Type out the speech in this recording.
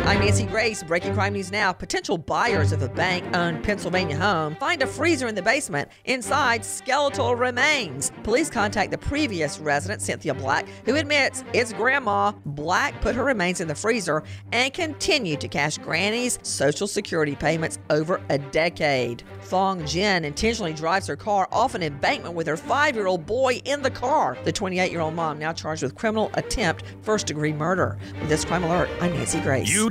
Report. I'm Nancy Grace, breaking crime news now. Potential buyers of a bank-owned Pennsylvania home find a freezer in the basement. Inside, skeletal remains. Police contact the previous resident, Cynthia Black, who admits it's grandma. Black put her remains in the freezer and continued to cash granny's Social Security payments over a decade. Thong Jin intentionally drives her car off an embankment with her 5-year-old boy in the car. The 28-year-old mom now charged with criminal attempt first-degree murder. With this Crime Alert, I'm Nancy Grace. You